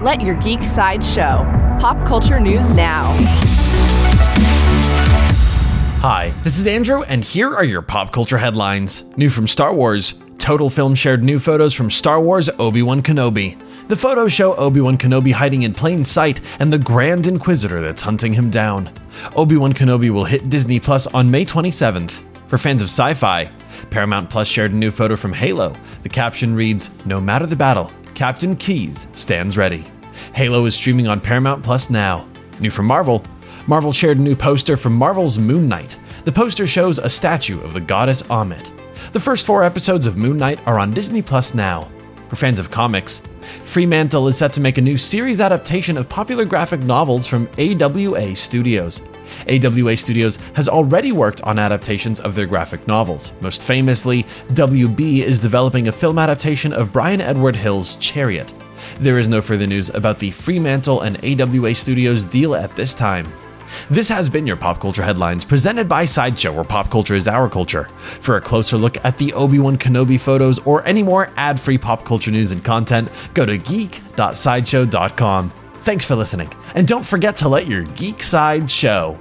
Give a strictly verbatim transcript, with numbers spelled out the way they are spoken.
Let your geek side show. Pop culture news now. Hi, this is Andrew, and here are your pop culture headlines. New from Star Wars. Total Film shared new photos from Star Wars Obi-Wan Kenobi. The photos show Obi-Wan Kenobi hiding in plain sight and the Grand Inquisitor that's hunting him down. Obi-Wan Kenobi will hit Disney Plus on May twenty-seventh. For fans of sci-fi, Paramount Plus shared a new photo from Halo. The caption reads, "No matter the battle, Captain Keys stands ready." Halo is streaming on Paramount Plus now. New from Marvel, Marvel shared a new poster from Marvel's Moon Knight. The poster shows a statue of the goddess Ammit. The first four episodes of Moon Knight are on Disney Plus now. For fans of comics, Fremantle is set to make a new series adaptation of popular graphic novels from A W A Studios. A W A Studios has already worked on adaptations of their graphic novels. Most famously, W B is developing a film adaptation of Brian Edward Hill's Chariot. There is no further news about the Fremantle and A W A Studios deal at this time. This has been your Pop Culture Headlines, presented by Sideshow, where pop culture is our culture. For a closer look at the Obi-Wan Kenobi photos or any more ad-free pop culture news and content, go to geek dot sideshow dot com. Thanks for listening, and don't forget to let your geek side show.